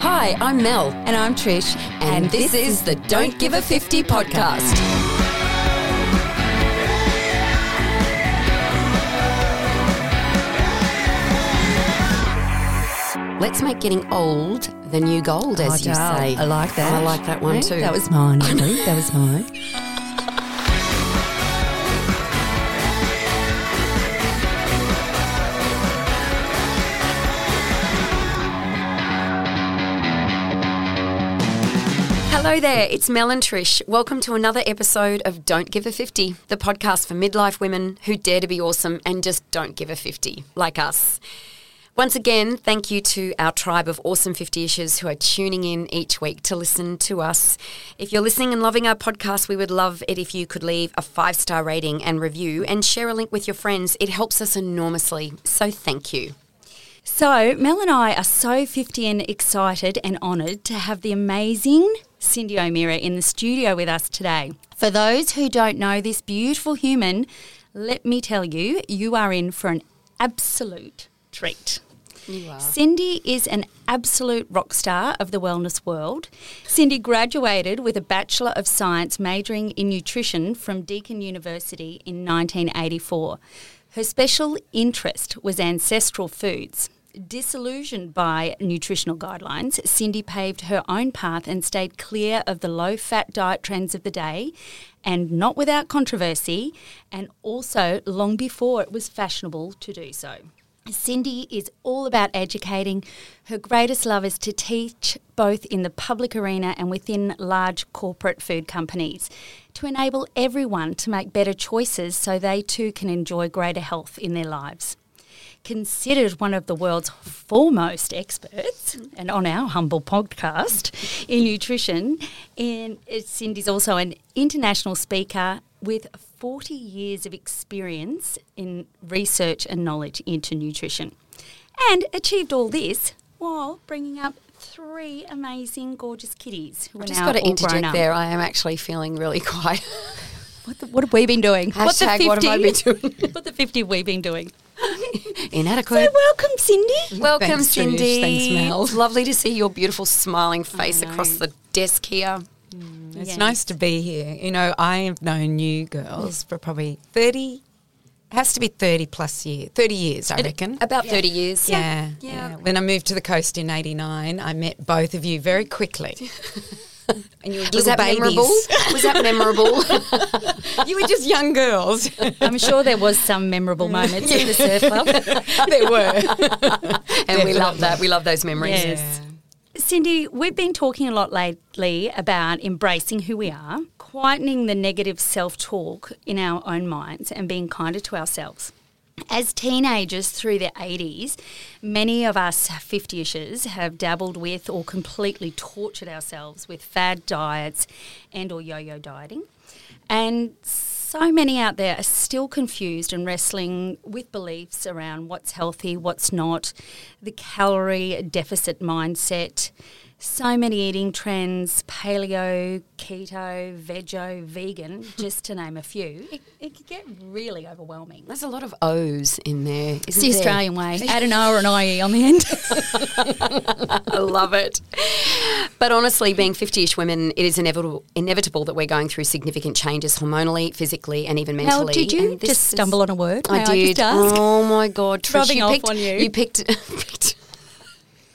Hi, I'm Mel. And I'm Trish. And this is the Don't Give a 50 podcast. Let's make getting old the new gold, as you say. I like that. I like that one too. That was mine, Emily. That was mine. Hello there, it's Mel and Trish. Welcome to another episode of Don't Give a 50, the podcast for midlife women who dare to be awesome and just don't give a 50, like us. Once again, thank you to our tribe of awesome 50-ishers who are tuning in each week to listen to us. If you're listening and loving our podcast, we would love it if you could leave a 5-star rating and review and share a link with your friends. It helps us enormously, so thank you. So, Mel and I are so 50 and excited and honoured to have the amazing Cindy O'Meara in the studio with us today. For those who don't know this beautiful human, let me tell you, you are in for an absolute treat. You are. Cindy is an absolute rock star of the wellness world. Cindy graduated with a Bachelor of Science majoring in nutrition from Deakin University in 1984. Her special interest was ancestral foods. Disillusioned by nutritional guidelines, Cindy paved her own path and stayed clear of the low-fat diet trends of the day, and not without controversy, and also long before it was fashionable to do so. Cindy is all about educating. Her greatest love is to teach, both in the public arena and within large corporate food companies, to enable everyone to make better choices so they too can enjoy greater health in their lives. Considered one of the world's foremost experts, and on our humble podcast, in nutrition, and Cindy's also an international speaker with 40 years of experience in research and knowledge into nutrition, and achieved all this while bringing up three amazing, gorgeous kitties. I've just got to interject there. I am actually feeling really quiet. What have we been doing? Hashtag what have I been doing? What the 50 have we been doing? Inadequate. So welcome, Cindy. Welcome, thanks, Cindy. Trish. Thanks, Mel. It's lovely to see your beautiful smiling face across the desk here. It's nice to be here. You know, I have known you girls for probably 30, has to be 30 plus years, 30 years, I reckon. About 30 years. Yeah. When I moved to the coast in 89, I met both of you very quickly. And you were little babies. Was that memorable? You were just young girls. I'm sure there was some memorable moments in the surf club. There were. And definitely. We love that. We love those memories. Yes. Cindy, we've been talking a lot lately about embracing who we are, quietening the negative self-talk in our own minds and being kinder to ourselves. As teenagers through the 80s, many of us 50-ishers have dabbled with or completely tortured ourselves with fad diets and or yo-yo dieting. And so many out there are still confused and wrestling with beliefs around what's healthy, what's not, the calorie deficit mindset. So many eating trends, paleo, keto, veggie, vegan, just to name a few. It can get really overwhelming. There's a lot of O's in there. It's the Australian way. Add an O or an IE on the end. I love it. But honestly, being 50-ish women, it is inevitable that we're going through significant changes hormonally, physically and even mentally. How did you just stumble on a word? I did. Oh, my God, Trish. Rubbing off on you. You picked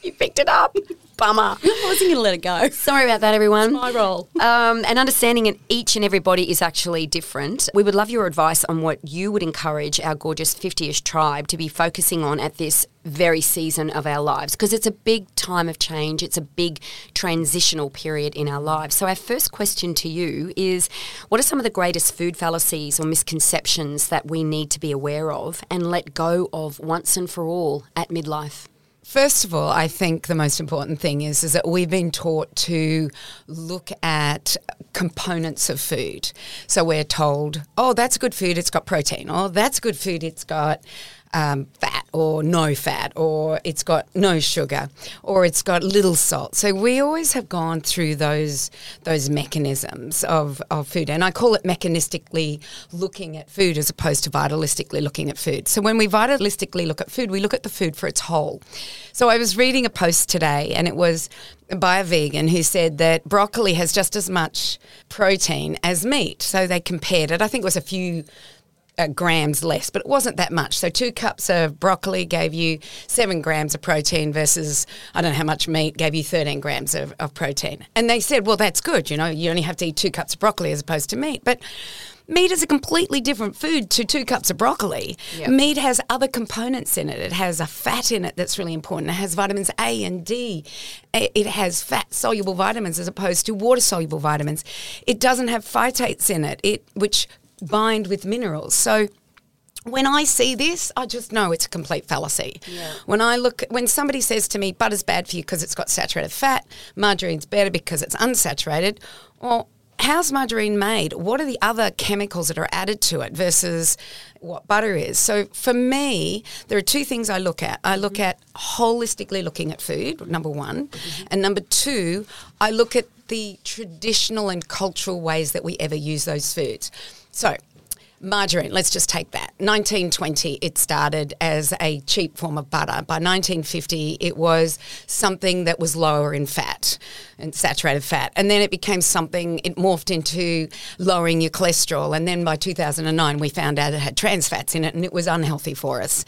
it up. Bummer. I wasn't going to let it go. Sorry about that, everyone. It's my role. And understanding that each and every body is actually different. We would love your advice on what you would encourage our gorgeous 50-ish tribe to be focusing on at this very season of our lives, because it's a big time of change. It's a big transitional period in our lives. So our first question to you is, what are some of the greatest food fallacies or misconceptions that we need to be aware of and let go of once and for all at midlife? First of all, I think the most important thing is that we've been taught to look at components of food. So we're told, oh, that's good food, it's got protein. Oh, that's good food, it's got fat or no fat, or it's got no sugar, or it's got little salt. So we always have gone through those mechanisms of food. And I call it mechanistically looking at food as opposed to vitalistically looking at food. So when we vitalistically look at food, we look at the food for its whole. So I was reading a post today and it was by a vegan who said that broccoli has just as much protein as meat. So they compared it. I think it was a few grams less, but it wasn't that much. So 2 cups of broccoli gave you 7 grams of protein versus I don't know how much meat gave you 13 grams of protein. And they said, well, that's good. You know, you only have to eat 2 cups of broccoli as opposed to meat. But meat is a completely different food to 2 cups of broccoli. Yep. Meat has other components in it. It has a fat in it that's really important. It has vitamins A and D. It has fat-soluble vitamins as opposed to water-soluble vitamins. It doesn't have phytates in it, which bind with minerals. So when I see this, I just know it's a complete fallacy. Yeah. When somebody says to me, butter's bad for you because it's got saturated fat, margarine's better because it's unsaturated, well, how's margarine made? What are the other chemicals that are added to it versus what butter is? So for me, there are 2 things I look at. I look at holistically looking at food, number one, and number 2, I look at the traditional and cultural ways that we ever use those foods. So margarine, let's just take that. 1920, it started as a cheap form of butter. By 1950, it was something that was lower in fat and saturated fat. And then it became something, it morphed into lowering your cholesterol. And then by 2009, we found out it had trans fats in it and it was unhealthy for us.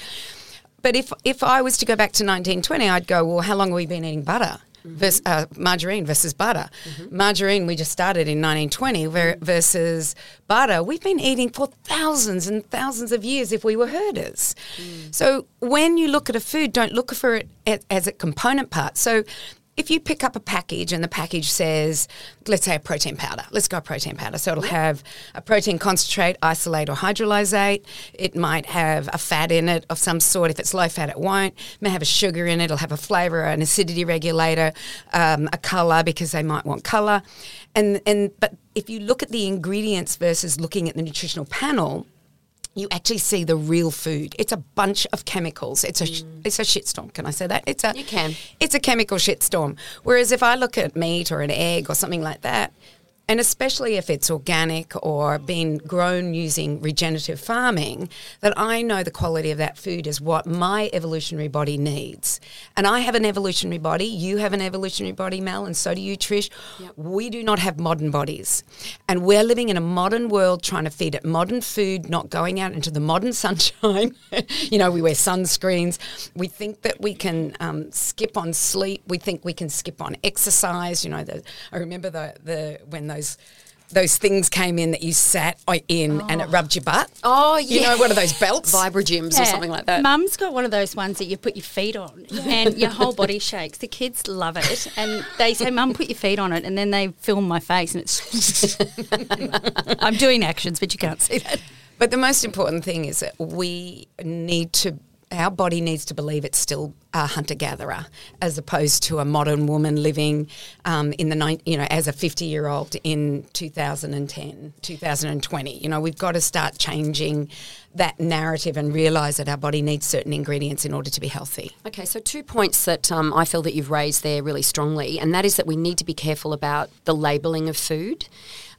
But if I was to go back to 1920, I'd go, well, how long have we been eating butter? Versus, margarine versus butter. Margarine we just started in 1920 versus butter we've been eating for thousands and thousands of years if we were herders. So when you look at a food, don't look for it as a component part. So if you pick up a package and the package says, let's say a protein powder. Let's go protein powder. So it'll have a protein concentrate, isolate or hydrolysate. It might have a fat in it of some sort. If it's low fat, it won't. It may have a sugar in it. It'll have a flavour, an acidity regulator, a colour because they might want colour. But if you look at the ingredients versus looking at the nutritional panel, you actually see the real food. It's a bunch of chemicals. It's a shitstorm. Can I say that? You can. It's a chemical shitstorm. Whereas if I look at meat or an egg or something like that, and especially if it's organic or been grown using regenerative farming, that I know the quality of that food is what my evolutionary body needs. And I have an evolutionary body. You have an evolutionary body, Mel, and so do you, Trish. Yep. We do not have modern bodies. And we're living in a modern world trying to feed it modern food, not going out into the modern sunshine. You know, we wear sunscreens. We think that we can skip on sleep. We think we can skip on exercise. You know, I remember when those things came in that you sat in and it rubbed your butt. Oh, yeah. You know, one of those belts? Vibra-gyms or something like that. Mum's got one of those ones that you put your feet on and your whole body shakes. The kids love it and they say, Mum, put your feet on it, and then they film my face and it's... I'm doing actions, but you can't see that. But the most important thing is that our body needs to believe it's still a hunter-gatherer as opposed to a modern woman living in the as a 50-year-old in 2010, 2020. You know, we've got to start changing that narrative and realise that our body needs certain ingredients in order to be healthy. Okay, so 2 points that I feel that you've raised there really strongly, and that is that we need to be careful about the labelling of food.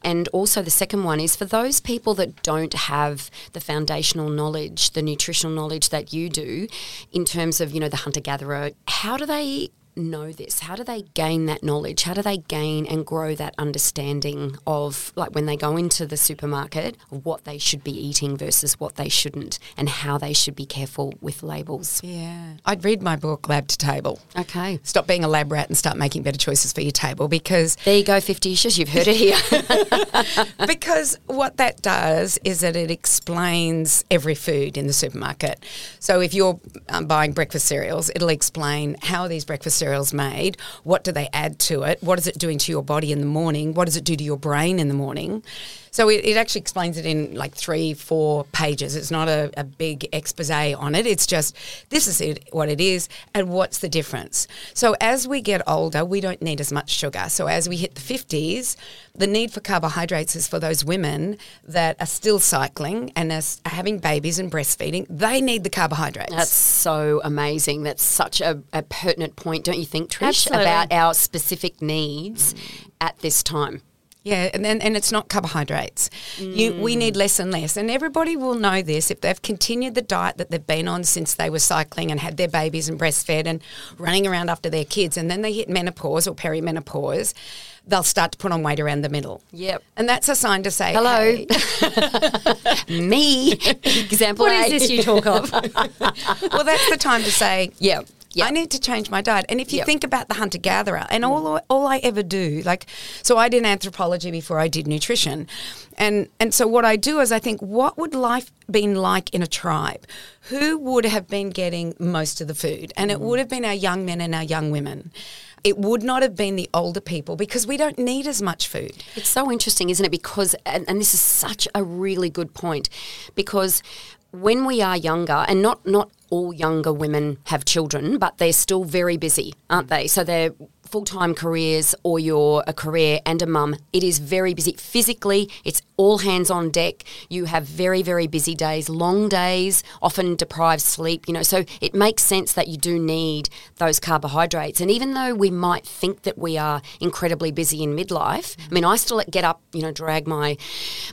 And also the second one is for those people that don't have the foundational knowledge, the nutritional knowledge that you do in terms of, you know, the hunter-gatherer, how do they know this? How do they gain that knowledge? How do they gain and grow that understanding of, like, when they go into the supermarket, what they should be eating versus what they shouldn't and how they should be careful with labels? Yeah. I'd read my book, Lab to Table. Okay. Stop being a lab rat and start making better choices for your table, because... There you go, 50 Issues, you've heard it here. Because what that does is that it explains every food in the supermarket. So if you're buying breakfast cereals, it'll explain how are these breakfast cereals made, what do they add to it, what is it doing to your body in the morning, what does it do to your brain in the morning. So it actually explains it in like 3-4 pages. It's not a big exposé on it. It's just this is it, what it is and what's the difference. So as we get older, we don't need as much sugar. So as we hit the 50s, the need for carbohydrates is for those women that are still cycling and are having babies and breastfeeding. They need the carbohydrates. That's so amazing. That's such a pertinent point, don't you think, Trish? Absolutely. About our specific needs at this time. Yeah, and it's not carbohydrates. We need less and less. And everybody will know this if they've continued the diet that they've been on since they were cycling and had their babies and breastfed and running around after their kids, and then they hit menopause or perimenopause, they'll start to put on weight around the middle. Yep. And that's a sign to say, hello, hey. Me, example what is this you talk of? Well, that's the time to say, yeah. Yep. I need to change my diet. And if you think about the hunter-gatherer, and all I ever do, like, so I did anthropology before I did nutrition. And so what I do is I think, what would life been like in a tribe? Who would have been getting most of the food? And it would have been our young men and our young women. It would not have been the older people because we don't need as much food. It's so interesting, isn't it? Because, and this is such a really good point, because when we are younger, and not all younger women have children, but they're still very busy, aren't they? So they're full-time careers, or you're a career and a mum. It is very busy. Physically, it's all hands on deck. You have very, very busy days, long days, often deprived sleep, you know. So it makes sense that you do need those carbohydrates. And even though we might think that we are incredibly busy in midlife, I mean, I still get up, you know, drag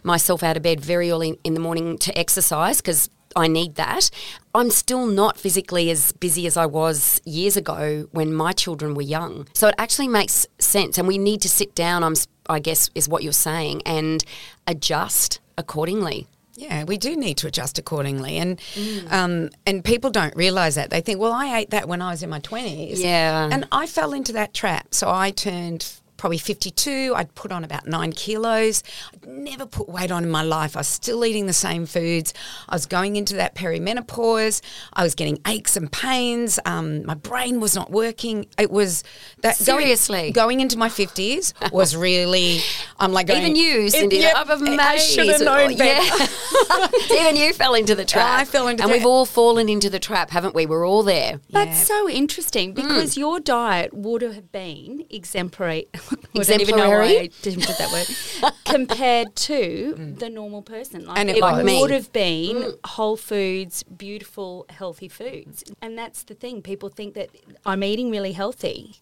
myself out of bed very early in the morning to exercise because I need that. I'm still not physically as busy as I was years ago when my children were young. So it actually makes sense, and we need to sit down, I guess is what you're saying, and adjust accordingly. Yeah, we do need to adjust accordingly, and people don't realise that. They think, well, I ate that when I was in my 20s. Yeah. And I fell into that trap. So I turned probably 52, I'd put on about 9 kilos. I'd never put weight on in my life. I was still eating the same foods. I was going into that perimenopause. I was getting aches and pains. My brain was not working. It was that seriously going into my 50s was really. I'm like going, even you, Cindy. Yep, I've amazed. I should have known that. Yeah. Even you fell into the trap. I fell into, and that. We've all fallen into the trap, haven't we? We're all there. That's so interesting because your diet would have been exemplary. I don't even know why I didn't put that word. Compared to the normal person. Like, and it would have been whole foods, beautiful, healthy foods. And that's the thing. People think that I'm eating really healthy.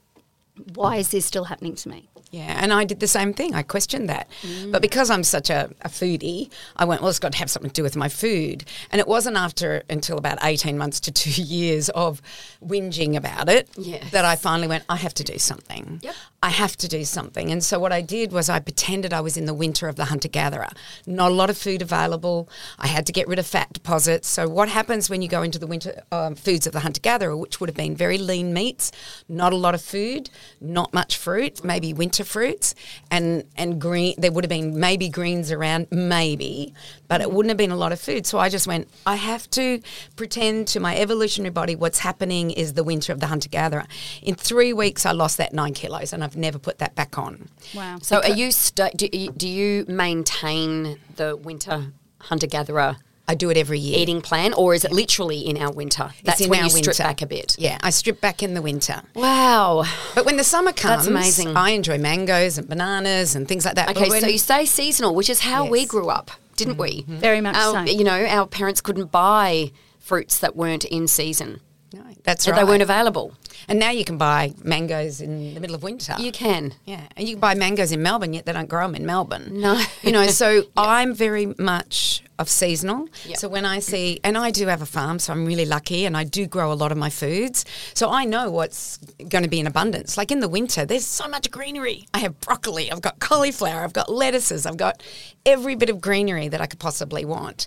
Why is this still happening to me? Yeah, and I did the same thing. I questioned that. But because I'm such a foodie, I went, well, it's got to have something to do with my food. And it wasn't until about 18 months to 2 years of whinging about it that I finally went, I have to do something. Yep. I have to do something. And so what I did was I pretended I was in the winter of the hunter-gatherer. Not a lot of food available. I had to get rid of fat deposits. So what happens when you go into the winter foods of the hunter-gatherer, which would have been very lean meats, not a lot of food, not much fruit, maybe winter fruits, and green. There would have been maybe greens around, maybe, but it wouldn't have been a lot of food. So I just went, I have to pretend to my evolutionary body what's happening is the winter of the hunter-gathererer. In 3 weeks, I lost that 9 kilos, and I've never put that back on. Wow. So are you do you maintain the winter hunter-gatherer I do it every year. Eating plan, or is it literally in our winter? That's when you strip back a bit. Yeah, I strip back in the winter. Wow. But when the summer comes, that's amazing. I enjoy mangoes and bananas and things like that. Okay, so you stay seasonal, which is how we grew up, didn't we? Very much so. You know, our parents couldn't buy fruits that weren't in season. No, that's right. They weren't available. And now you can buy mangoes in the middle of winter. You can. Yeah. And you can buy mangoes in Melbourne, yet they don't grow them in Melbourne. No. You know, so I'm very much of seasonal. Yep. So when I see, and I do have a farm, so I'm really lucky, and I do grow a lot of my foods. So I know what's going to be in abundance. Like in the winter, there's so much greenery. I have broccoli, I've got cauliflower, I've got lettuces, I've got every bit of greenery that I could possibly want.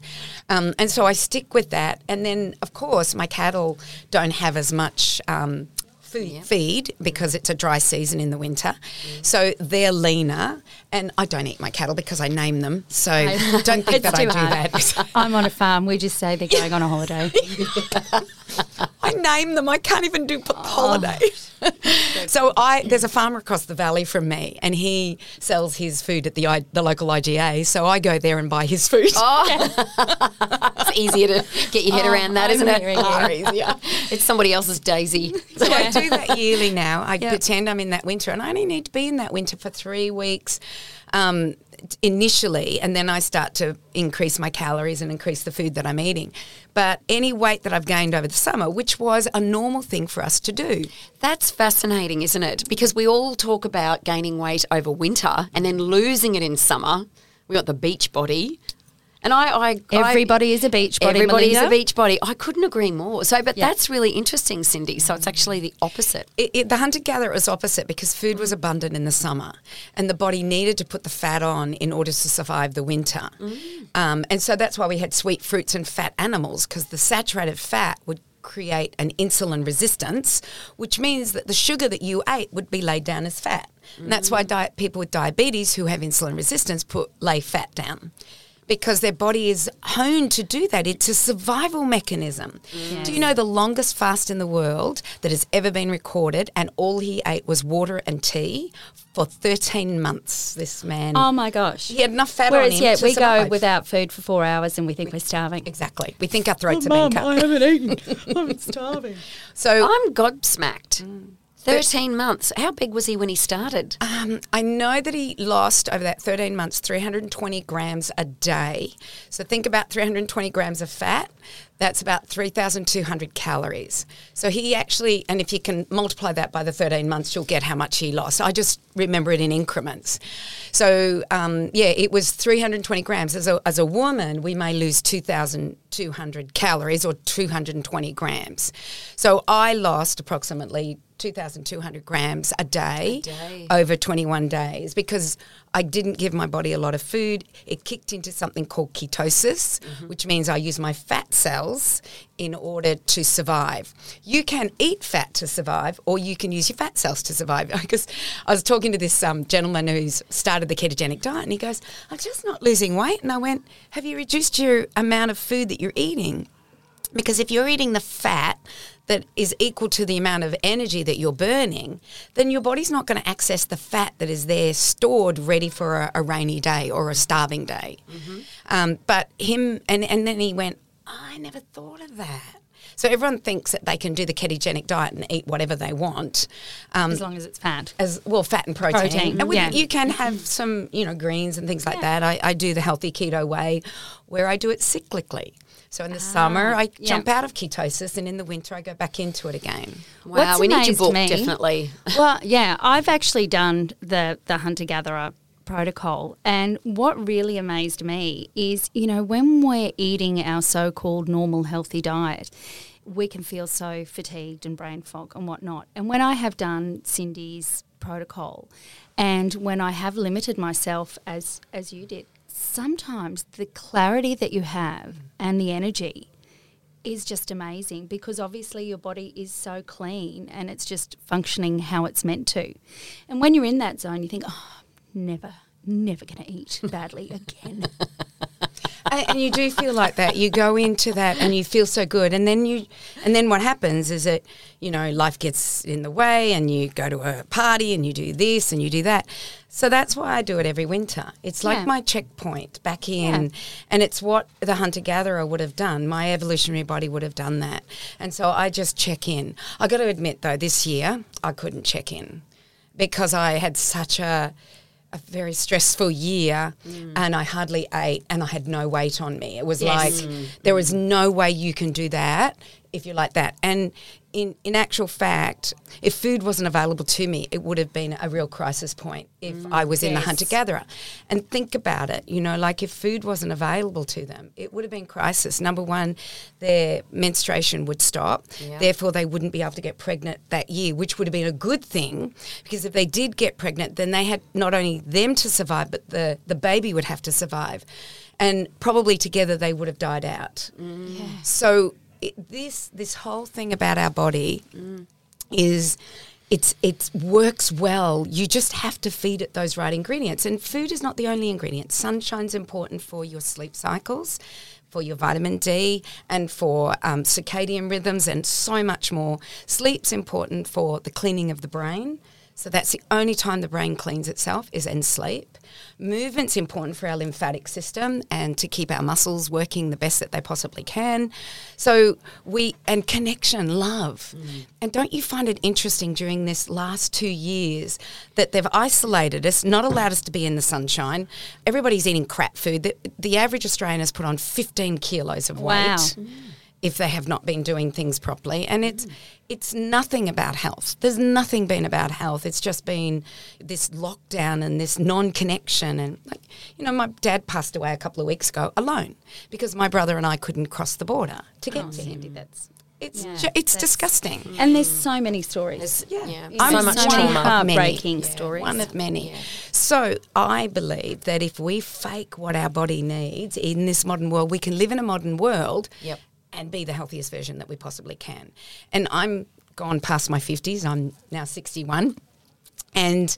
And so I stick with that. And then, of course, my cattle don't have as much feed because it's a dry season in the winter. So they're leaner, and I don't eat my cattle because I name them. So don't think that I do that. I'm on a farm. We just say they're going on a holiday. I name them. I can't even do holiday. So there's a farmer across the valley from me, and he sells his food at the local IGA. So I go there and buy his food. Oh. It's easier to get your head around that, isn't it? Easier. It's somebody else's daisy. So I do that yearly now. I pretend I'm in that winter, and I only need to be in that winter for 3 weeks. Initially, and then I start to increase my calories and increase the food that I'm eating. But any weight that I've gained over the summer, which was a normal thing for us to do. That's fascinating, isn't it? Because we all talk about gaining weight over winter and then losing it in summer. We got the beach body. And everybody is a beach body. Everybody is a beach body. I couldn't agree more. So, but that's really interesting, Cindy. So it's actually the opposite. The hunter-gatherer was opposite because food was abundant in the summer, and the body needed to put the fat on in order to survive the winter. And so that's why we had sweet fruits and fat animals, because the saturated fat would create an insulin resistance, which means that the sugar that you ate would be laid down as fat. And that's why people with diabetes who have insulin resistance lay fat down. Because their body is honed to do that. It's a survival mechanism. Yes. Do you know the longest fast in the world that has ever been recorded, and all he ate was water and tea for 13 months, this man? Oh, my gosh. He had enough fat on him. Whereas, we survive. Go without food for 4 hours and we think we're starving. Exactly. We think our throats are being cut. I haven't eaten. I'm starving. So I'm gobsmacked. 13 months. How big was he when he started? I know that he lost, over that 13 months, 320 grams a day. So think about 320 grams of fat. That's about 3,200 calories. So he actually, and if you can multiply that by the 13 months, you'll get how much he lost. I just remember it in increments. So, it was 320 grams. As a woman, we may lose 2,200 calories or 220 grams. So I lost approximately 2,200 grams a day over 21 days because I didn't give my body a lot of food. It kicked into something called ketosis, which means I use my fat cells in order to survive. You can eat fat to survive, or you can use your fat cells to survive. Because I was talking to this gentleman who's started the ketogenic diet, and he goes, I'm just not losing weight. And I went, have you reduced your amount of food that you're eating? Because if you're eating the fat that is equal to the amount of energy that you're burning, then your body's not going to access the fat that is there stored ready for a rainy day or a starving day. But him, and then he went, I never thought of that. So everyone thinks that they can do the ketogenic diet and eat whatever they want. As long as it's fat. Fat and protein. And you can have some, greens and things like that. I do the healthy keto way where I do it cyclically. So in the summer, I jump out of ketosis, and in the winter, I go back into it again. Wow, we need your book, definitely. Well, yeah, I've actually done the hunter-gatherer protocol, and what really amazed me is, when we're eating our so-called normal healthy diet, we can feel so fatigued and brain fog and whatnot. And when I have done Cindy's protocol, and when I have limited myself as you did, sometimes the clarity that you have and the energy is just amazing because obviously your body is so clean and it's just functioning how it's meant to. And when you're in that zone, you think, I'm never going to eat badly again. And you do feel like that. You go into that and you feel so good. And then what happens is that, you know, life gets in the way and you go to a party and you do this and you do that. So that's why I do it every winter. It's like my checkpoint back in. And it's what the hunter-gatherer would have done. My evolutionary body would have done that. And so I just check in. I got to admit, though, this year I couldn't check in because I had such a very stressful year and I hardly ate and I had no weight on me. It was like there was no way you can do that if you're like that. And in actual fact, if food wasn't available to me, it would have been a real crisis point if I was in the hunter-gatherer. And think about it, you know, like if food wasn't available to them, it would have been crisis. Number one, their menstruation would stop. Yeah. Therefore, they wouldn't be able to get pregnant that year, which would have been a good thing because if they did get pregnant, then they had not only them to survive, but the baby would have to survive. And probably together they would have died out. Mm. Yeah. So This whole thing about our body is it works well. You just have to feed it those right ingredients. And food is not the only ingredient. Sunshine's important for your sleep cycles, for your vitamin D and for circadian rhythms and so much more. Sleep's important for the cleaning of the brain. So that's the only time the brain cleans itself is in sleep. Movement's important for our lymphatic system and to keep our muscles working the best that they possibly can. So and connection, love. Mm. And don't you find it interesting during this last 2 years that they've isolated us, not allowed us to be in the sunshine. Everybody's eating crap food. The average Australian has put on 15 kilos of weight. Mm. If they have not been doing things properly. And it's nothing about health. There's nothing been about health. It's just been this lockdown and this non-connection. And, like, you know, my dad passed away a couple of weeks ago alone because my brother and I couldn't cross the border to get to him. It's disgusting. And there's so many stories. Heartbreaking stories. One of many. Yeah. So I believe that if we fake what our body needs in this modern world, we can live in a modern world and be the healthiest version that we possibly can. And I'm gone past my 50s. I'm now 61. And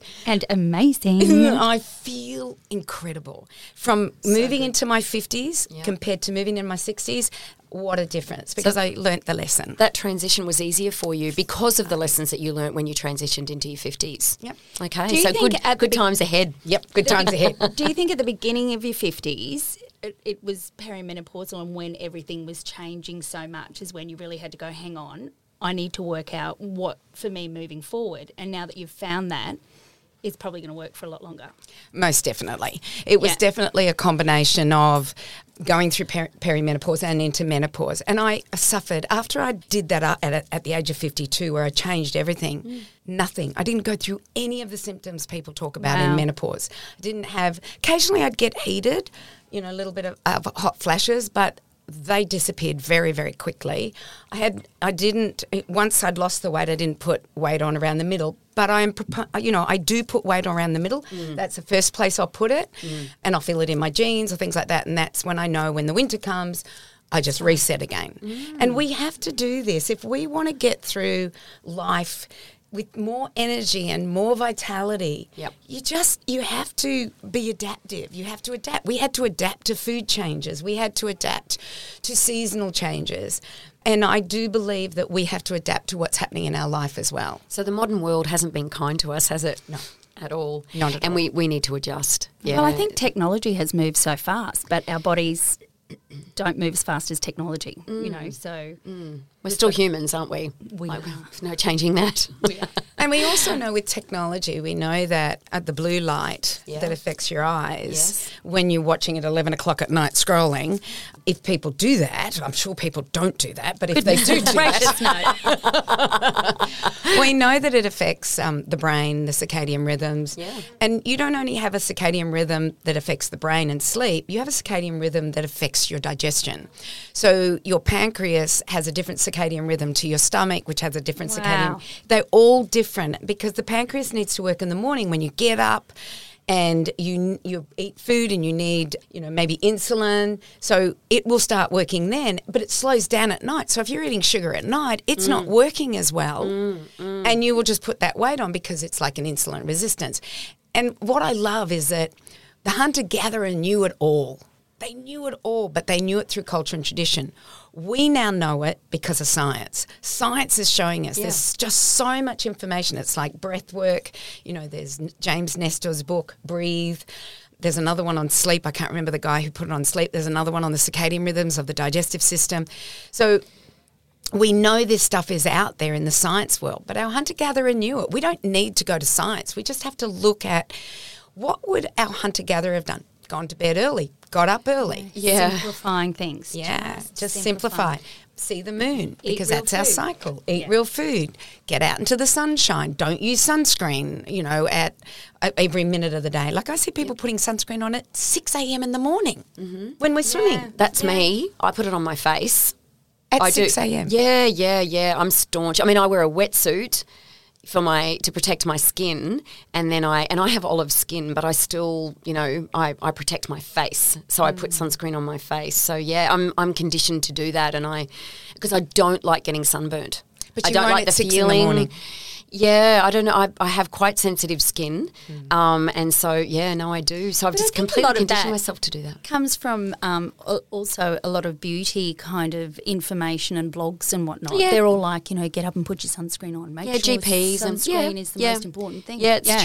amazing. I feel incredible. From moving into my 50s compared to moving in my 60s, what a difference, because I learnt the lesson. That transition was easier for you because of the lessons that you learnt when you transitioned into your 50s. Yep. Okay, so good times ahead. Yep, good times ahead. Do you think at the beginning of your 50s, it was perimenopausal and when everything was changing so much is when you really had to go, hang on, I need to work out what, for me, moving forward. And now that you've found that, it's probably going to work for a lot longer. Most definitely. It was definitely a combination of going through perimenopause and into menopause. And I suffered, after I did that at the age of 52 where I changed everything, nothing. I didn't go through any of the symptoms people talk about in menopause. I didn't have, occasionally I'd get heated, you know, a little bit of hot flashes, but they disappeared very, very quickly. Once I'd lost the weight, I didn't put weight on around the middle, but I do put weight on around the middle. Mm. That's the first place I'll put it and I'll feel it in my jeans or things like that. And that's when I know when the winter comes, I just reset again. Mm. And we have to do this. If we want to get through life with more energy and more vitality, you have to be adaptive. You have to adapt. We had to adapt to food changes. We had to adapt to seasonal changes. And I do believe that we have to adapt to what's happening in our life as well. So the modern world hasn't been kind to us, has it? No. At all. Not at all. And we need to adjust. Yeah. Well, I think technology has moved so fast, but our bodies don't move as fast as technology, you know, so... Mm. We're still humans, aren't we? We are. No changing that. We are. And we also know with technology, we know that at the blue light that affects your eyes, when you're watching at 11 o'clock at night scrolling, if people do that, I'm sure people don't do that, but if they do that, we know that it affects the brain, the circadian rhythms. Yeah. And you don't only have a circadian rhythm that affects the brain and sleep, you have a circadian rhythm that affects your digestion. So your pancreas has a different circadian rhythm to your stomach, which has a different circadian. They're all different because the pancreas needs to work in the morning when you get up and you eat food and you need, you know, maybe insulin. So it will start working then, but it slows down at night. So if you're eating sugar at night, it's not working as well. And you will just put that weight on because it's like an insulin resistance. And what I love is that the hunter-gatherer knew it all. They knew it all, but they knew it through culture and tradition. We now know it because of science. Science is showing us. Yeah. There's just so much information. It's like breath work. You know, there's James Nestor's book, Breathe. There's another one on sleep. I can't remember the guy who put it on sleep. There's another one on the circadian rhythms of the digestive system. So we know this stuff is out there in the science world, but our hunter-gatherer knew it. We don't need to go to science. We just have to look at what would our hunter-gatherer have done? Gone to bed early, got up early. Yeah. Simplifying things. Yeah, just simplify. See the moon, because that's our cycle. Eat real food. Get out into the sunshine. Don't use sunscreen, you know, at every minute of the day. Like I see people putting sunscreen on at 6 a.m. in the morning when we're swimming. Yeah. That's me. I put it on my face. At 6 a.m.? Yeah. I'm staunch. I mean, I wear a wetsuit to protect my skin, and then I have olive skin, but I still, you know, I protect my face, so I put sunscreen on my face. So yeah, I'm conditioned to do that, and because I don't like getting sunburnt. But I don't like the feeling. Yeah, I don't know. I have quite sensitive skin, and so I do. So I've just completely conditioned myself to do that. Comes from also a lot of beauty kind of information and blogs and whatnot. Yeah. They're all like, you know, get up and put your sunscreen on. Make sure GPs sunscreen is the most important thing. Yeah, it's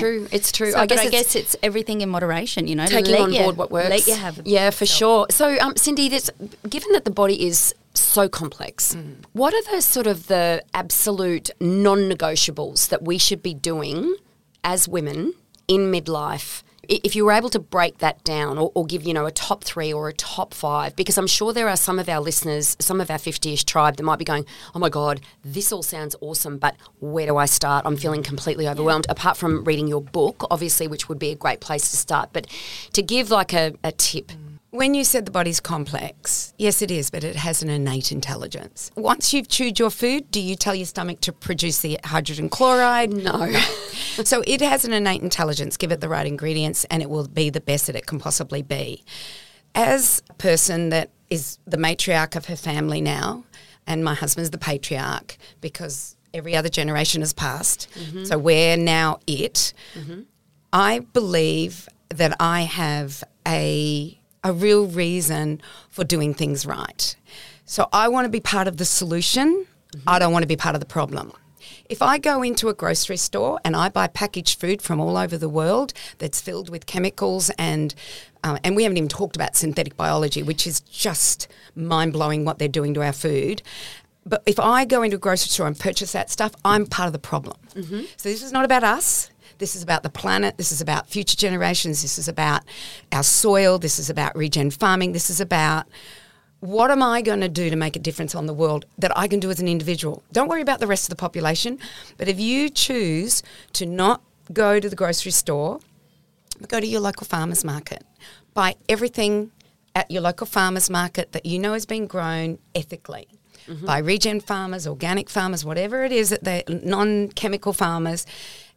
true. So, I guess it's everything in moderation. You know, taking on board what works. Let you have. Yeah, for sure. So, Cindy, given that the body is so complex, what are the sort of the absolute non-negotiables that we should be doing as women in midlife? If you were able to break that down or give, you know, a top 3 or a top 5, because I'm sure there are some of our listeners, some of our 50-ish tribe that might be going, oh my God, this all sounds awesome, but where do I start? I'm feeling completely overwhelmed, apart from reading your book, obviously, which would be a great place to start. But to give like a tip. When you said the body's complex, yes it is, but it has an innate intelligence. Once you've chewed your food, do you tell your stomach to produce the hydrogen chloride? No. So it has an innate intelligence. Give it the right ingredients and it will be the best that it can possibly be. As a person that is the matriarch of her family now, and my husband's the patriarch because every other generation has passed, so we're now it, I believe that I have a real reason for doing things right. So I want to be part of the solution. I don't want to be part of the problem. If I go into a grocery store and I buy packaged food from all over the world that's filled with chemicals and we haven't even talked about synthetic biology, which is just mind-blowing what they're doing to our food. But if I go into a grocery store and purchase that stuff, I'm part of the problem. So this is not about us. This is about the planet. This is about future generations. This is about our soil. This is about regen farming. This is about what am I going to do to make a difference on the world that I can do as an individual. Don't worry about the rest of the population, but if you choose to not go to the grocery store, go to your local farmer's market. Buy everything at your local farmer's market that you know has been grown ethically. By regen farmers, organic farmers, whatever it is, that they're non-chemical farmers,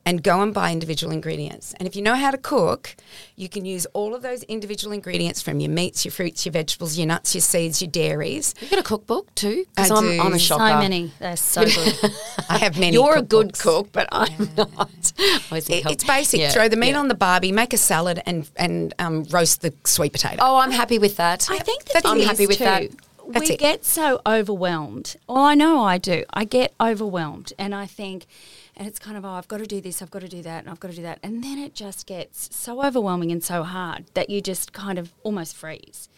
and go and buy individual ingredients. And if you know how to cook, you can use all of those individual ingredients from your meats, your fruits, your vegetables, your nuts, your seeds, your dairies. You've got a cookbook too? Because I'm a shopper. So many. They're so good. I have many. You're a good cook, but I'm not. It's basic. Throw the meat on the barbie, make a salad and roast the sweet potato. Oh, I'm happy with that. I think that I'm happy with that. We get so overwhelmed. Oh, I know I do. I get overwhelmed and I think... And it's kind of, I've got to do this, I've got to do that, and I've got to do that. And then it just gets so overwhelming and so hard that you just kind of almost freeze.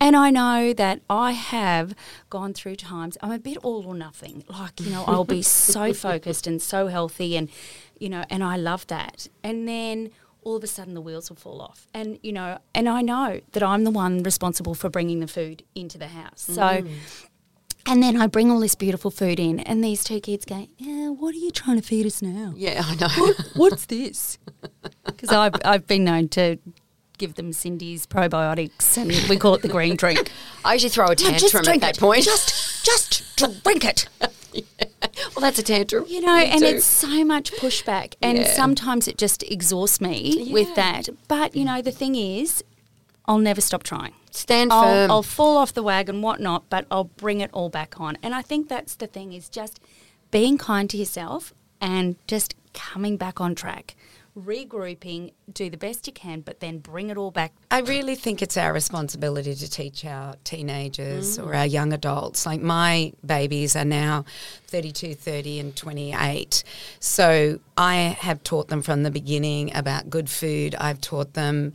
And I know that I have gone through times, I'm a bit all or nothing. Like, you know, I'll be so focused and so healthy and, you know, and I love that. And then all of a sudden the wheels will fall off. And, you know, and I know that I'm the one responsible for bringing the food into the house. So... And then I bring all this beautiful food in and these two kids go, yeah, what are you trying to feed us now? Yeah, I know. What's this? Because I've been known to give them Cindy's probiotics and we call it the green drink. I usually throw a tantrum at that point. Just drink it. Well, that's a tantrum. You know, and it's so much pushback and sometimes it just exhausts me with that. But, you know, the thing is I'll never stop trying. Stand firm. I'll fall off the wagon, whatnot, but I'll bring it all back on. And I think that's the thing, is just being kind to yourself and just coming back on track regrouping, do the best you can, but then bring it all back. I really think it's our responsibility to teach our teenagers or our young adults. Like my babies are now 32, 30 and 28. So I have taught them from the beginning about good food. I've taught them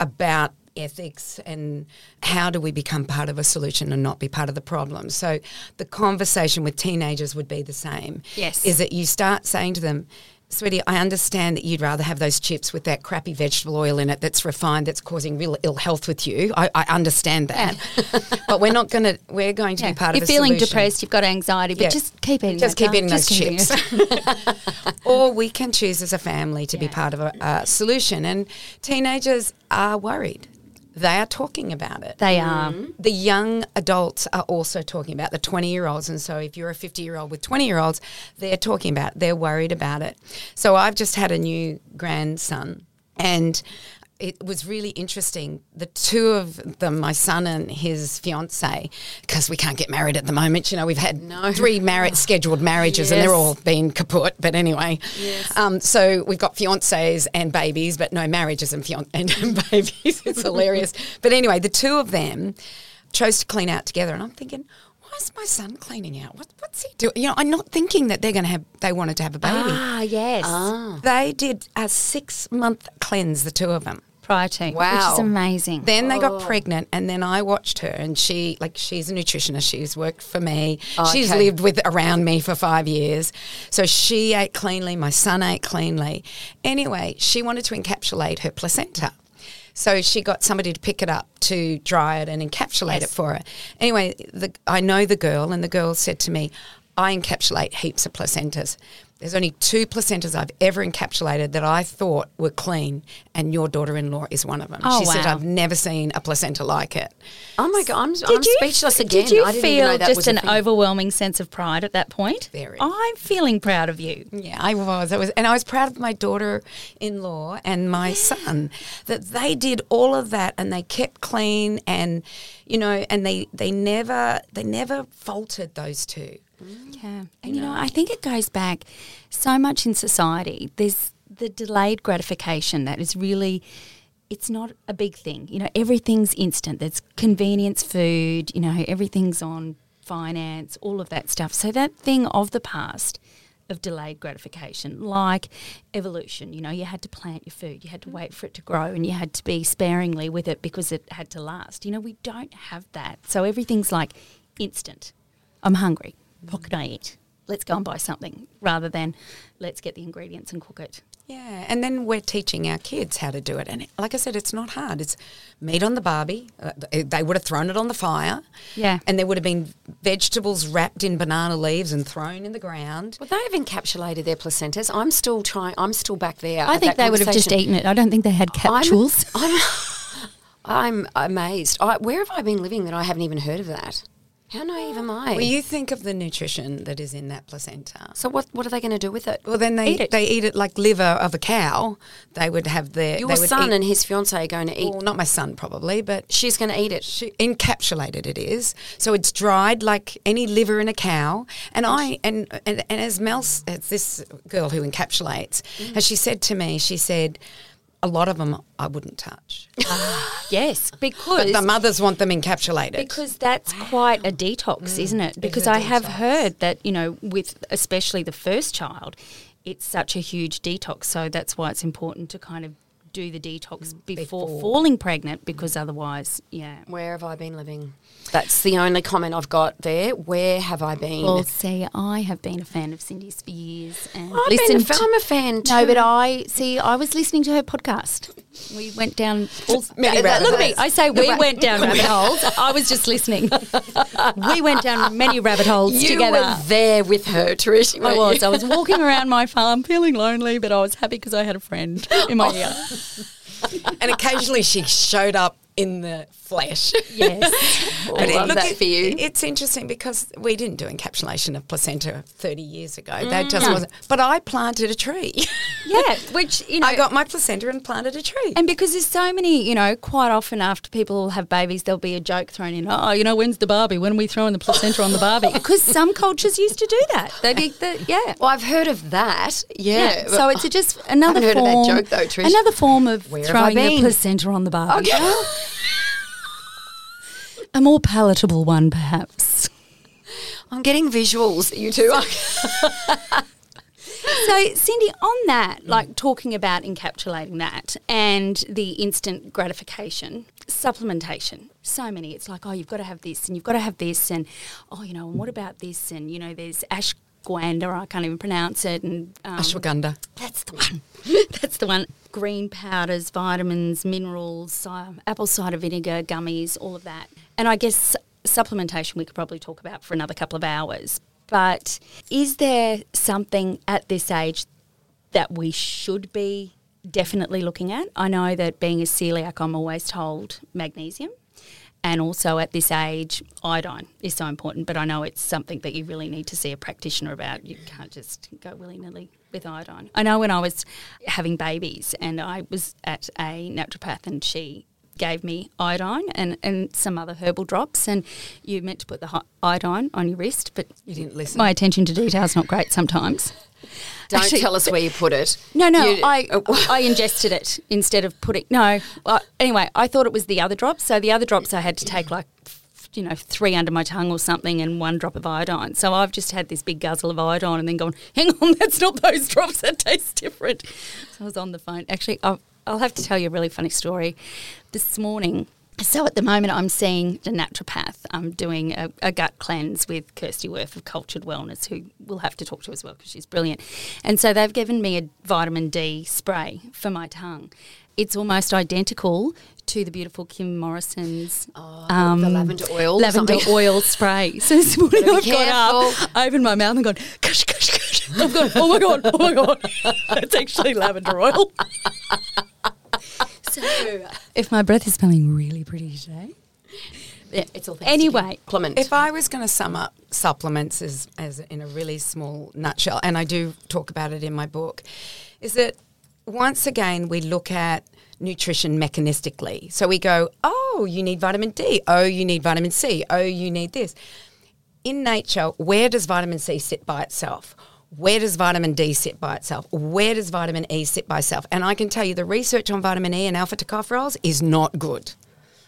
about ethics and how do we become part of a solution and not be part of the problem. So the conversation with teenagers would be the same. Yes. Is that you start saying to them, sweetie, I understand that you'd rather have those chips with that crappy vegetable oil in it that's refined, that's causing real ill health with you. I understand that. Yeah. But we're going to be part of the solution. You're feeling depressed, you've got anxiety, but just keep eating those chips. Or we can choose as a family to be part of a solution. And teenagers are worried. They are talking about it. They are. The young adults are also talking about the 20-year-olds. And so if you're a 50-year-old with 20-year-olds, they're talking about it. They're worried about it. So I've just had a new grandson, and it was really interesting. The two of them, my son and his fiancée, because we can't get married at the moment. You know, we've had three scheduled marriages and they're all been kaput. But anyway, so we've got fiancées and babies, but no marriages and babies. It's hilarious. But anyway, the two of them chose to clean out together. And I'm thinking, why is my son cleaning out? What's he doing? You know, I'm not thinking that they wanted to have a baby. They did a 6-month cleanse, the two of them. Which is amazing. Then they got pregnant, and then I watched her, and she's a nutritionist. She's worked for me. She's lived around me for 5 years. So she ate cleanly. My son ate cleanly. Anyway, she wanted to encapsulate her placenta. So she got somebody to pick it up to dry it and encapsulate it for her. Anyway, I know the girl, and the girl said to me, I encapsulate heaps of placentas. There's only 2 placentas I've ever encapsulated that I thought were clean, and your daughter-in-law is one of them. Oh, she said, I've never seen a placenta like it. Oh, my God, I'm speechless again. Did you feel just an overwhelming sense of pride at that point? Very. I'm feeling proud of you. Yeah, I was. And I was proud of my daughter-in-law and my son, that they did all of that and they kept clean, and, you know, and they never faltered, those two. Yeah. And, you know, I think it goes back so much in society. There's the delayed gratification that is really, it's not a big thing. You know, everything's instant. There's convenience food, you know, everything's on finance, all of that stuff. So that thing of the past of delayed gratification, like evolution, you know, you had to plant your food, you had to wait for it to grow, and you had to be sparingly with it because it had to last. You know, we don't have that. So everything's like instant. I'm hungry. What can I eat? Let's go and buy something, rather than let's get the ingredients and cook it. Yeah, and then we're teaching our kids how to do it. And like I said, it's not hard. It's meat on the barbie. They would have thrown it on the fire. Yeah. And there would have been vegetables wrapped in banana leaves and thrown in the ground. Well, they have encapsulated their placentas. I'm still back there. I think they would have just eaten it. I don't think they had capsules. I'm amazed. Where have I been living that I haven't even heard of that? How naive am I? Well, you think of the nutrition that is in that placenta. So what are they going to do with it? Well, then they eat it like liver of a cow. They would have their... Your son and his fiancée are going to eat... Well, not my son probably, but... She's going to eat it. She encapsulated it is. So it's dried like any liver in a cow. And as Mel, as this girl who encapsulates, as she said to me, she said... A lot of them I wouldn't touch. Yes, because... But the mothers want them encapsulated. Because that's quite a detox, isn't it? Because I have heard that, you know, with especially the first child, it's such a huge detox. So that's why it's important to kind of do the detox before falling pregnant, because otherwise, Where have I been living? That's the only comment I've got there. Where have I been? Well, see, I have been a fan of Cindy's for years. And I'm a fan too. No, but I was listening to her podcast. We went down all many rabbit holes. Look at me. I say we went down rabbit holes. I was just listening. We went down many rabbit holes together. You were there with her, Trish. I was. I was walking around my farm feeling lonely, but I was happy because I had a friend in my ear. And occasionally she showed up in the flesh. Yes. I love that for you. It's interesting because we didn't do encapsulation of placenta 30 years ago. That just wasn't. But I planted a tree. Yeah, which, you know. I got my placenta and planted a tree. And because there's so many, you know, quite often after people have babies, there'll be a joke thrown in, oh, you know, when's the Barbie? When are we throwing the placenta on the Barbie? Because some cultures used to do that. They did the, yeah. Well, I've heard of that. Yeah. So it's just another form. I haven't heard of that joke though, Trish. Another form of throwing the placenta on the Barbie. Okay. A more palatable one, perhaps. I'm getting visuals, you two. So, Cindy, on that, like talking about encapsulating that and the instant gratification, supplementation, so many. It's like, oh, you've got to have this and you've got to have this and, oh, you know, and what about this? And, you know, there's ashwagandha, I can't even pronounce it. And ashwagandha. That's the one. That's the one. Green powders, vitamins, minerals, apple cider vinegar, gummies, all of that. And I guess supplementation we could probably talk about for another couple of hours. But is there something at this age that we should be definitely looking at? I know that being a celiac, I'm always told magnesium. And also at this age, iodine is so important. But I know it's something that you really need to see a practitioner about. You can't just go willy-nilly with iodine. I know when I was having babies and I was at a naturopath and she gave me iodine and some other herbal drops, and you meant to put the iodine on your wrist, but you didn't listen. My attention to detail is not great sometimes. Don't actually, tell us where you put it. No, I ingested it instead of putting. No, well, anyway, I thought it was the other drops. So the other drops I had to take like, you know, 3 under my tongue or something and 1 drop of iodine. So I've just had this big guzzle of iodine and then gone, hang on, that's not those drops. That tastes different. So I was on the phone. Actually, I'll have to tell you a really funny story this morning. So at the moment I'm seeing a naturopath. I'm doing a gut cleanse with Kirsty Wirth of Cultured Wellness, who we'll have to talk to as well because she's brilliant. And so they've given me a vitamin D spray for my tongue. It's almost identical to the beautiful Kim Morrison's the lavender oil spray. So this morning I've got up, I opened my mouth and gone, kush, kush, kush. I've gone, oh my God. It's actually lavender oil. So, if my breath is smelling really pretty today, yeah, it's all thanks. Anyway, if I was going to sum up supplements as in a really small nutshell, and I do talk about it in my book, is that once again we look at nutrition mechanistically. So we go, oh, you need vitamin D. Oh, you need vitamin C. Oh, you need this. In nature, where does vitamin C sit by itself? Where does vitamin D sit by itself? Where does vitamin E sit by itself? And I can tell you the research on vitamin E and alpha-tocopherols is not good.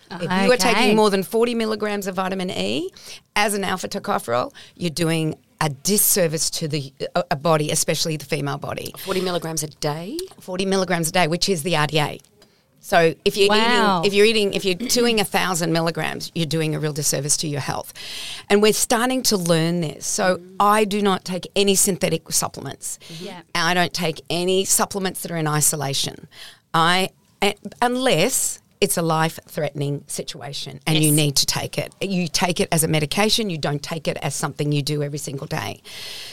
If you are taking more than 40 milligrams of vitamin E as an alpha-tocopherol, you're doing a disservice to the a body, especially the female body. 40 milligrams a day? 40 milligrams a day, which is the RDA. So if you're eating, if you're doing 1,000 milligrams, you're doing a real disservice to your health. And we're starting to learn this. So I do not take any synthetic supplements. Yeah. I don't take any supplements that are in isolation. Unless it's a life-threatening situation and you need to take it. You take it as a medication. You don't take it as something you do every single day.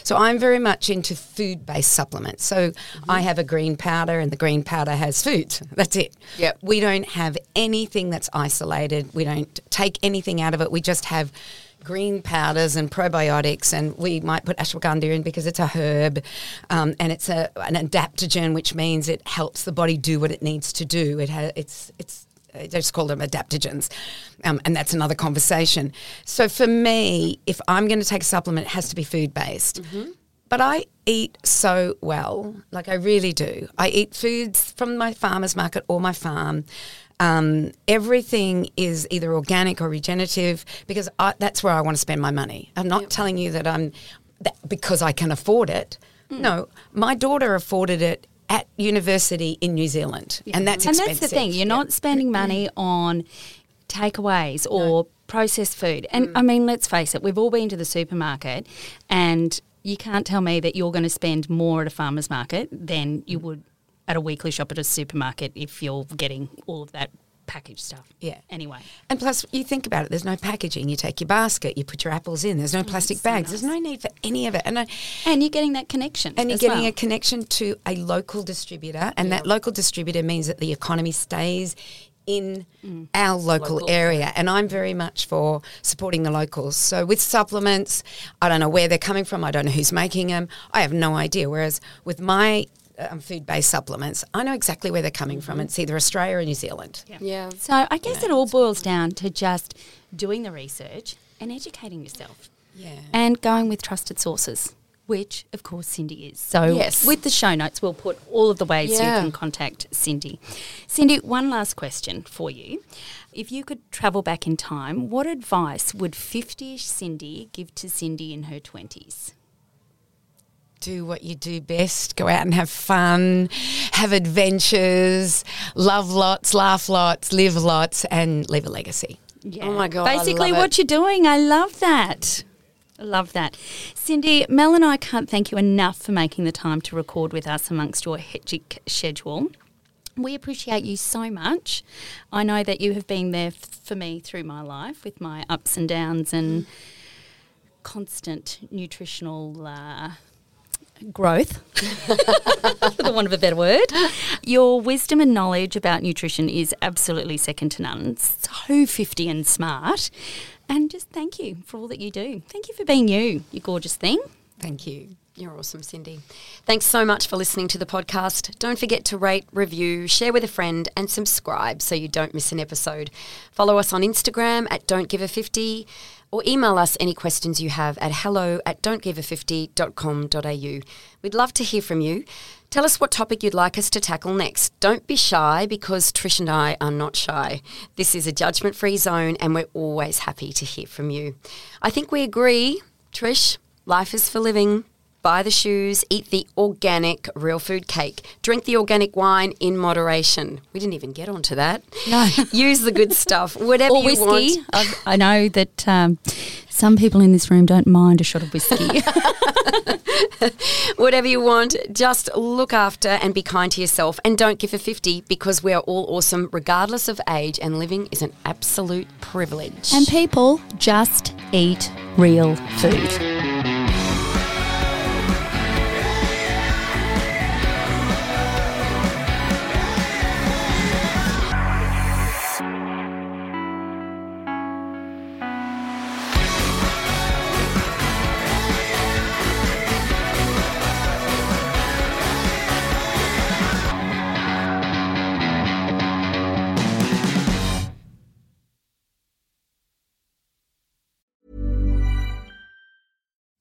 So I'm very much into food-based supplements. So I have a green powder and the green powder has food. That's it. Yep. We don't have anything that's isolated. We don't take anything out of it. We just have green powders and probiotics, and we might put ashwagandha in because it's a herb and it's an adaptogen, which means it helps the body do what it needs to do. They just call them adaptogens, and that's another conversation. So for me, if I'm going to take a supplement, it has to be food-based. Mm-hmm. But I eat so well, like I really do. I eat foods from my farmer's market or my farm. Everything is either organic or regenerative because that's where I want to spend my money. I'm not telling you that because I can afford it. Mm. No, my daughter afforded it at university in New Zealand, and that's expensive. And that's the thing, you're not spending money on takeaways or processed food. And, I mean, let's face it, we've all been to the supermarket, and you can't tell me that you're going to spend more at a farmer's market than you would at a weekly shop at a supermarket if you're getting all of that packaged stuff. Yeah. Anyway. And plus, you think about it, there's no packaging. You take your basket, you put your apples in, there's no plastic bags. So nice. There's no need for any of it. And you're getting that connection. And you're getting a connection to a local distributor, and that local distributor means that the economy stays in our local area. And I'm very much for supporting the locals. So with supplements, I don't know where they're coming from. I don't know who's making them. I have no idea. Whereas with my food-based supplements, I know exactly where they're coming from. It's either Australia or New Zealand. Yeah. So I guess it all boils down to just doing the research and educating yourself. Yeah. And going with trusted sources, which, of course, Cindy is. So with the show notes, we'll put all of the ways you can contact Cindy. Cindy, one last question for you. If you could travel back in time, what advice would 50-ish Cindy give to Cindy in her 20s? Do what you do best, go out and have fun, have adventures, love lots, laugh lots, live lots, and leave a legacy. Yeah. Oh, my God, basically what you're doing. I love that. Love that. Cindy, Mel and I can't thank you enough for making the time to record with us amongst your hectic schedule. We appreciate you so much. I know that you have been there for me through my life with my ups and downs and constant nutritional growth, for the want of a better word. Your wisdom and knowledge about nutrition is absolutely second to none. So 50 and smart. And just thank you for all that you do. Thank you for being you, you gorgeous thing. Thank you. You're awesome, Cindy. Thanks so much for listening to the podcast. Don't forget to rate, review, share with a friend and subscribe so you don't miss an episode. Follow us on Instagram at Don't Give a 50 or email us any questions you have at hello@don'tgiveA50.com.au. We'd love to hear from you. Tell us what topic you'd like us to tackle next. Don't be shy, because Trish and I are not shy. This is a judgment-free zone and we're always happy to hear from you. I think we agree, Trish, life is for living. Buy the shoes, eat the organic real food cake, drink the organic wine in moderation. We didn't even get onto that. No. Use the good stuff, whatever or you whiskey. Want. I know that some people in this room don't mind a shot of whiskey. Whatever you want, just look after and be kind to yourself, and don't give a 50, because we are all awesome regardless of age, and living is an absolute privilege. And people, just eat real food.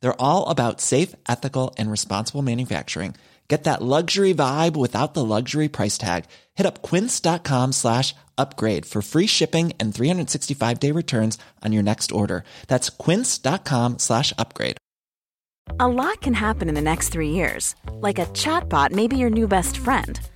They're all about safe, ethical and responsible manufacturing. Get that luxury vibe without the luxury price tag. Hit up quince.com/upgrade for free shipping and 365-day returns on your next order. That's quince.com/upgrade. A lot can happen in the next 3 years. Like a chatbot may be your new best friend.